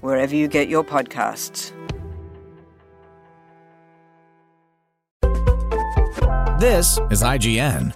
wherever you get your podcasts. This is IGN.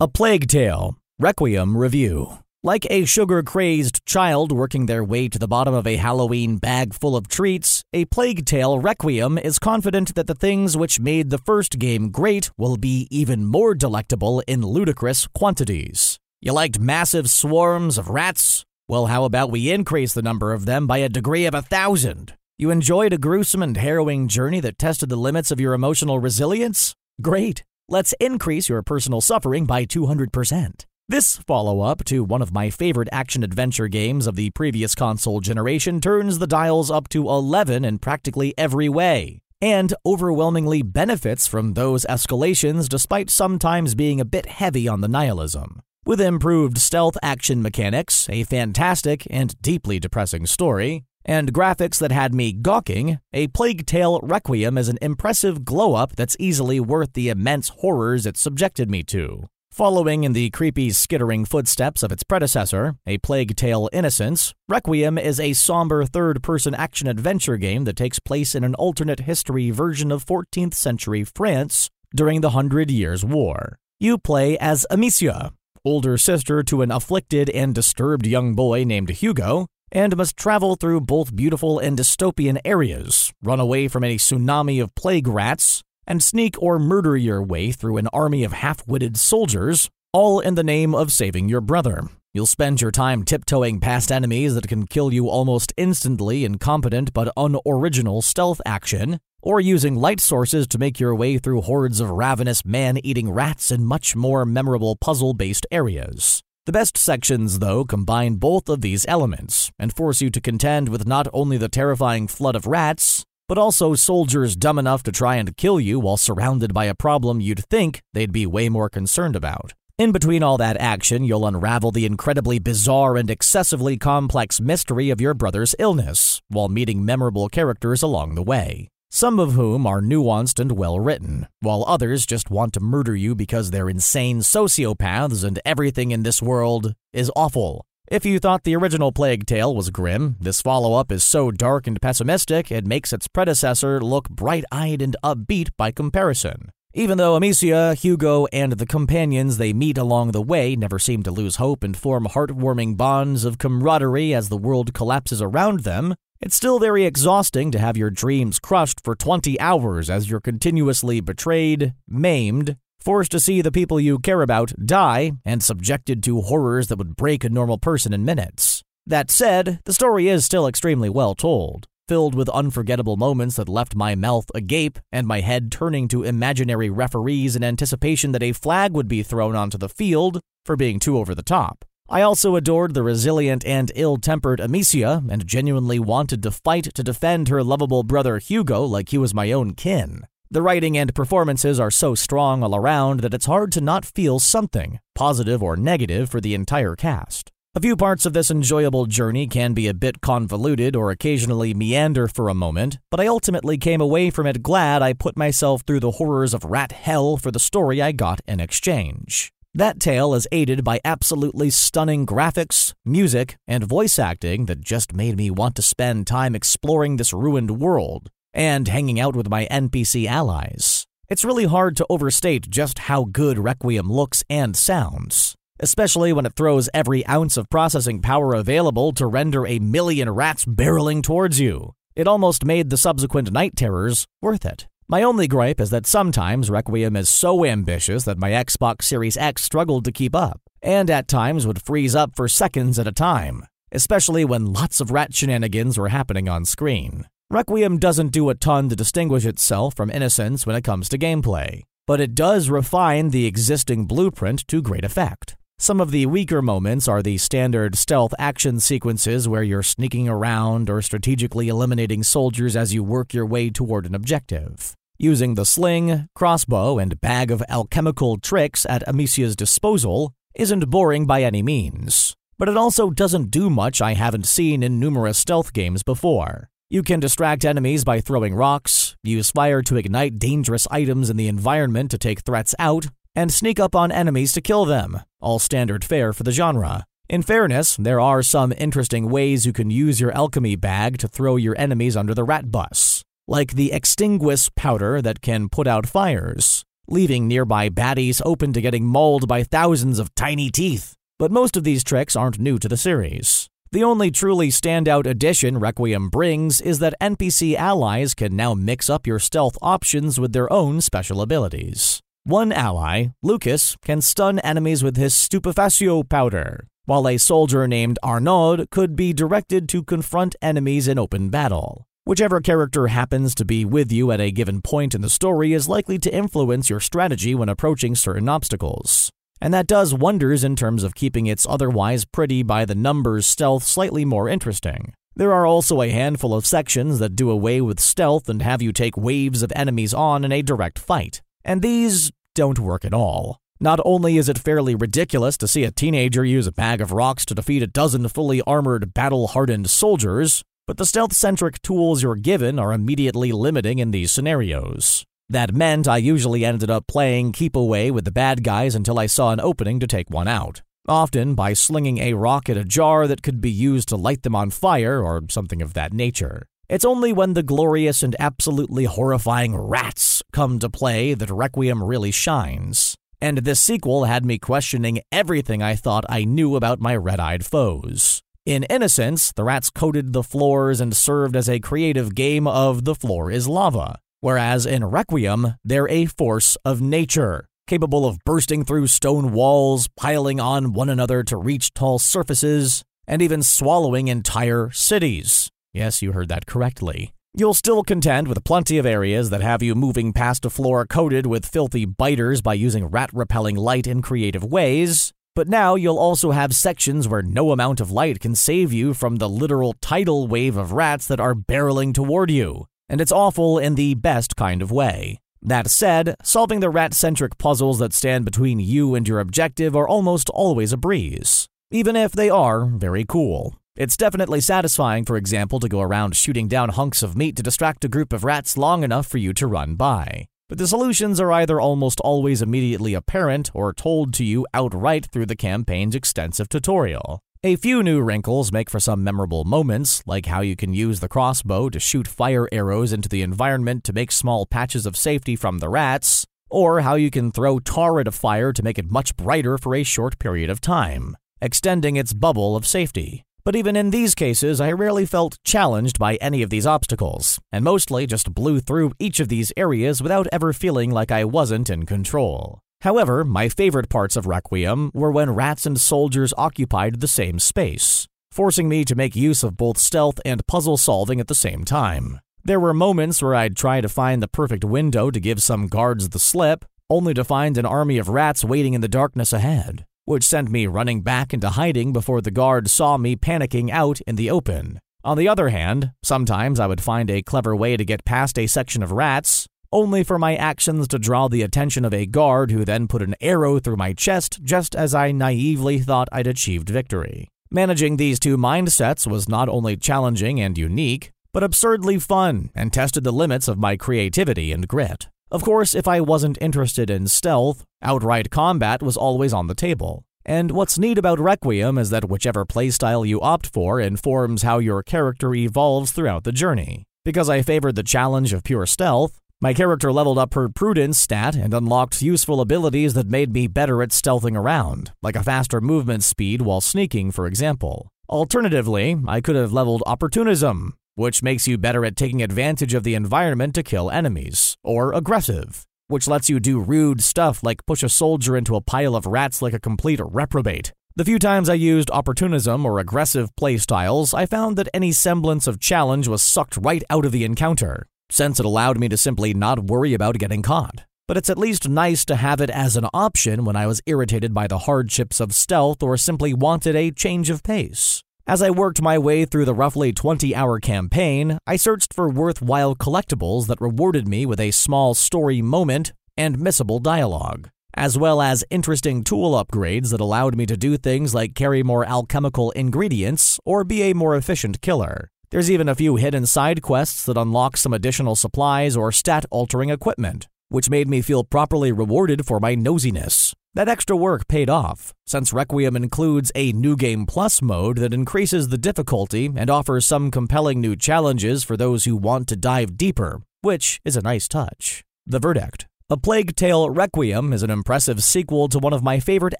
A Plague Tale: Requiem review. Like a sugar-crazed child working their way to the bottom of a Halloween bag full of treats, A Plague Tale: Requiem is confident that the things which made the first game great will be even more delectable in ludicrous quantities. You liked massive swarms of rats? Well, how about we increase the number of them by a degree of 1,000? You enjoyed a gruesome and harrowing journey that tested the limits of your emotional resilience? Great. Let's increase your personal suffering by 200%. This follow-up to one of my favorite action-adventure games of the previous console generation turns the dials up to 11 in practically every way, and overwhelmingly benefits from those escalations despite sometimes being a bit heavy on the nihilism. With improved stealth action mechanics, a fantastic and deeply depressing story, and graphics that had me gawking, A Plague Tale: Requiem is an impressive glow-up that's easily worth the immense horrors it subjected me to. Following in the creepy, skittering footsteps of its predecessor, A Plague Tale: Innocence, Requiem is a somber third-person action-adventure game that takes place in an alternate history version of 14th-century France during the 100 Years' War. You play as Amicia, older sister to an afflicted and disturbed young boy named Hugo, and must travel through both beautiful and dystopian areas, run away from a tsunami of plague rats, and sneak or murder your way through an army of half-witted soldiers, all in the name of saving your brother. You'll spend your time tiptoeing past enemies that can kill you almost instantly in competent but unoriginal stealth action, or using light sources to make your way through hordes of ravenous man-eating rats in much more memorable puzzle-based areas. The best sections, though, combine both of these elements and force you to contend with not only the terrifying flood of rats, but also soldiers dumb enough to try and kill you while surrounded by a problem you'd think they'd be way more concerned about. In between all that action, you'll unravel the incredibly bizarre and excessively complex mystery of your brother's illness, while meeting memorable characters along the way, some of whom are nuanced and well-written, while others just want to murder you because they're insane sociopaths and everything in this world is awful. If you thought the original Plague Tale was grim, this follow-up is so dark and pessimistic it makes its predecessor look bright-eyed and upbeat by comparison. Even though Amicia, Hugo, and the companions they meet along the way never seem to lose hope and form heartwarming bonds of camaraderie as the world collapses around them, it's still very exhausting to have your dreams crushed for 20 hours as you're continuously betrayed, maimed, forced to see the people you care about die, and subjected to horrors that would break a normal person in minutes. That said, the story is still extremely well told, filled with unforgettable moments that left my mouth agape and my head turning to imaginary referees in anticipation that a flag would be thrown onto the field for being too over the top. I also adored the resilient and ill-tempered Amicia and genuinely wanted to fight to defend her lovable brother Hugo like he was my own kin. The writing and performances are so strong all around that it's hard to not feel something, positive or negative, for the entire cast. A few parts of this enjoyable journey can be a bit convoluted or occasionally meander for a moment, but I ultimately came away from it glad I put myself through the horrors of rat hell for the story I got in exchange. That tale is aided by absolutely stunning graphics, music, and voice acting that just made me want to spend time exploring this ruined world and hanging out with my NPC allies. It's really hard to overstate just how good Requiem looks and sounds. especially when it throws every ounce of processing power available to render a million rats barreling towards you. It almost made the subsequent night terrors worth it. My only gripe is that sometimes Requiem is so ambitious that my Xbox Series X struggled to keep up, and at times would freeze up for seconds at a time, especially when lots of rat shenanigans were happening on screen. Requiem doesn't do a ton to distinguish itself from Innocence when it comes to gameplay, but it does refine the existing blueprint to great effect. Some of the weaker moments are the standard stealth action sequences where you're sneaking around or strategically eliminating soldiers as you work your way toward an objective. Using the sling, crossbow, and bag of alchemical tricks at Amicia's disposal isn't boring by any means, but it also doesn't do much I haven't seen in numerous stealth games before. You can distract enemies by throwing rocks, use fire to ignite dangerous items in the environment to take threats out, and sneak up on enemies to kill them, all standard fare for the genre. In fairness, there are some interesting ways you can use your alchemy bag to throw your enemies under the rat bus, like the extinguish powder that can put out fires, leaving nearby baddies open to getting mauled by thousands of tiny teeth. But most of these tricks aren't new to the series. The only truly standout addition Requiem brings is that NPC allies can now mix up your stealth options with their own special abilities. One ally, Lucas, can stun enemies with his stupefaccio powder, while a soldier named Arnaud could be directed to confront enemies in open battle. Whichever character happens to be with you at a given point in the story is likely to influence your strategy when approaching certain obstacles, and that does wonders in terms of keeping its otherwise pretty by the numbers stealth slightly more interesting. There are also a handful of sections that do away with stealth and have you take waves of enemies on in a direct fight, and these don't work at all. Not only is it fairly ridiculous to see a teenager use a bag of rocks to defeat a dozen fully armored, battle-hardened soldiers, but the stealth-centric tools you're given are immediately limiting in these scenarios. That meant I usually ended up playing keep away with the bad guys until I saw an opening to take one out, often by slinging a rock at a jar that could be used to light them on fire or something of that nature. It's only when the glorious and absolutely horrifying rats come to play that Requiem really shines, and this sequel had me questioning everything I thought I knew about my red-eyed foes. In Innocence, the rats coated the floors and served as a creative game of the floor is lava, whereas in Requiem, they're a force of nature, capable of bursting through stone walls, piling on one another to reach tall surfaces, and even swallowing entire cities. Yes, you heard that correctly. You'll still contend with plenty of areas that have you moving past a floor coated with filthy biters by using rat-repelling light in creative ways, but now you'll also have sections where no amount of light can save you from the literal tidal wave of rats that are barreling toward you, and it's awful in the best kind of way. That said, solving the rat-centric puzzles that stand between you and your objective are almost always a breeze, even if they are very cool. It's definitely satisfying, for example, to go around shooting down hunks of meat to distract a group of rats long enough for you to run by. But the solutions are either almost always immediately apparent or told to you outright through the campaign's extensive tutorial. A few new wrinkles make for some memorable moments, like how you can use the crossbow to shoot fire arrows into the environment to make small patches of safety from the rats, or how you can throw tar at a fire to make it much brighter for a short period of time, extending its bubble of safety. But even in these cases, I rarely felt challenged by any of these obstacles, and mostly just blew through each of these areas without ever feeling like I wasn't in control. However, my favorite parts of Requiem were when rats and soldiers occupied the same space, forcing me to make use of both stealth and puzzle solving at the same time. There were moments where I'd try to find the perfect window to give some guards the slip, only to find an army of rats waiting in the darkness ahead, which sent me running back into hiding before the guard saw me panicking out in the open. On the other hand, sometimes I would find a clever way to get past a section of rats, only for my actions to draw the attention of a guard who then put an arrow through my chest just as I naively thought I'd achieved victory. Managing these two mindsets was not only challenging and unique, but absurdly fun and tested the limits of my creativity and grit. Of course, if I wasn't interested in stealth, outright combat was always on the table. And what's neat about Requiem is that whichever playstyle you opt for informs how your character evolves throughout the journey. Because I favored the challenge of pure stealth, My character leveled up her prudence stat and unlocked useful abilities that made me better at stealthing around, like a faster movement speed while sneaking, for example. Alternatively, I could have leveled opportunism, which makes you better at taking advantage of the environment to kill enemies, or aggressive, which lets you do rude stuff like push a soldier into a pile of rats like a complete reprobate. The few times I used opportunism or aggressive playstyles, I found that any semblance of challenge was sucked right out of the encounter, since it allowed me to simply not worry about getting caught. But it's at least nice to have it as an option when I was irritated by the hardships of stealth or simply wanted a change of pace. As I worked my way through the roughly 20-hour campaign, I searched for worthwhile collectibles that rewarded me with a small story moment and missable dialogue, as well as interesting tool upgrades that allowed me to do things like carry more alchemical ingredients or be a more efficient killer. There's even a few hidden side quests that unlock some additional supplies or stat-altering equipment, which made me feel properly rewarded for my nosiness. That extra work paid off, since Requiem includes a New Game Plus mode that increases the difficulty and offers some compelling new challenges for those who want to dive deeper, which is a nice touch. The verdict: A Plague Tale: Requiem is an impressive sequel to one of my favorite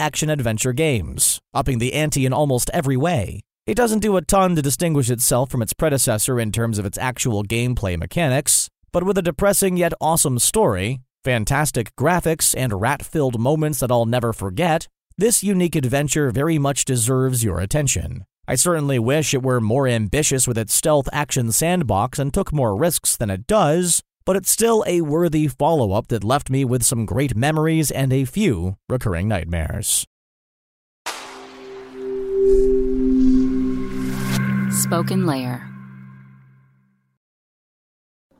action-adventure games, upping the ante in almost every way. It doesn't do a ton to distinguish itself from its predecessor in terms of its actual gameplay mechanics, but with a depressing yet awesome story, fantastic graphics, and rat-filled moments that I'll never forget, this unique adventure very much deserves your attention. I certainly wish it were more ambitious with its stealth action sandbox and took more risks than it does, but it's still a worthy follow-up that left me with some great memories and a few recurring nightmares. Spoken Layer.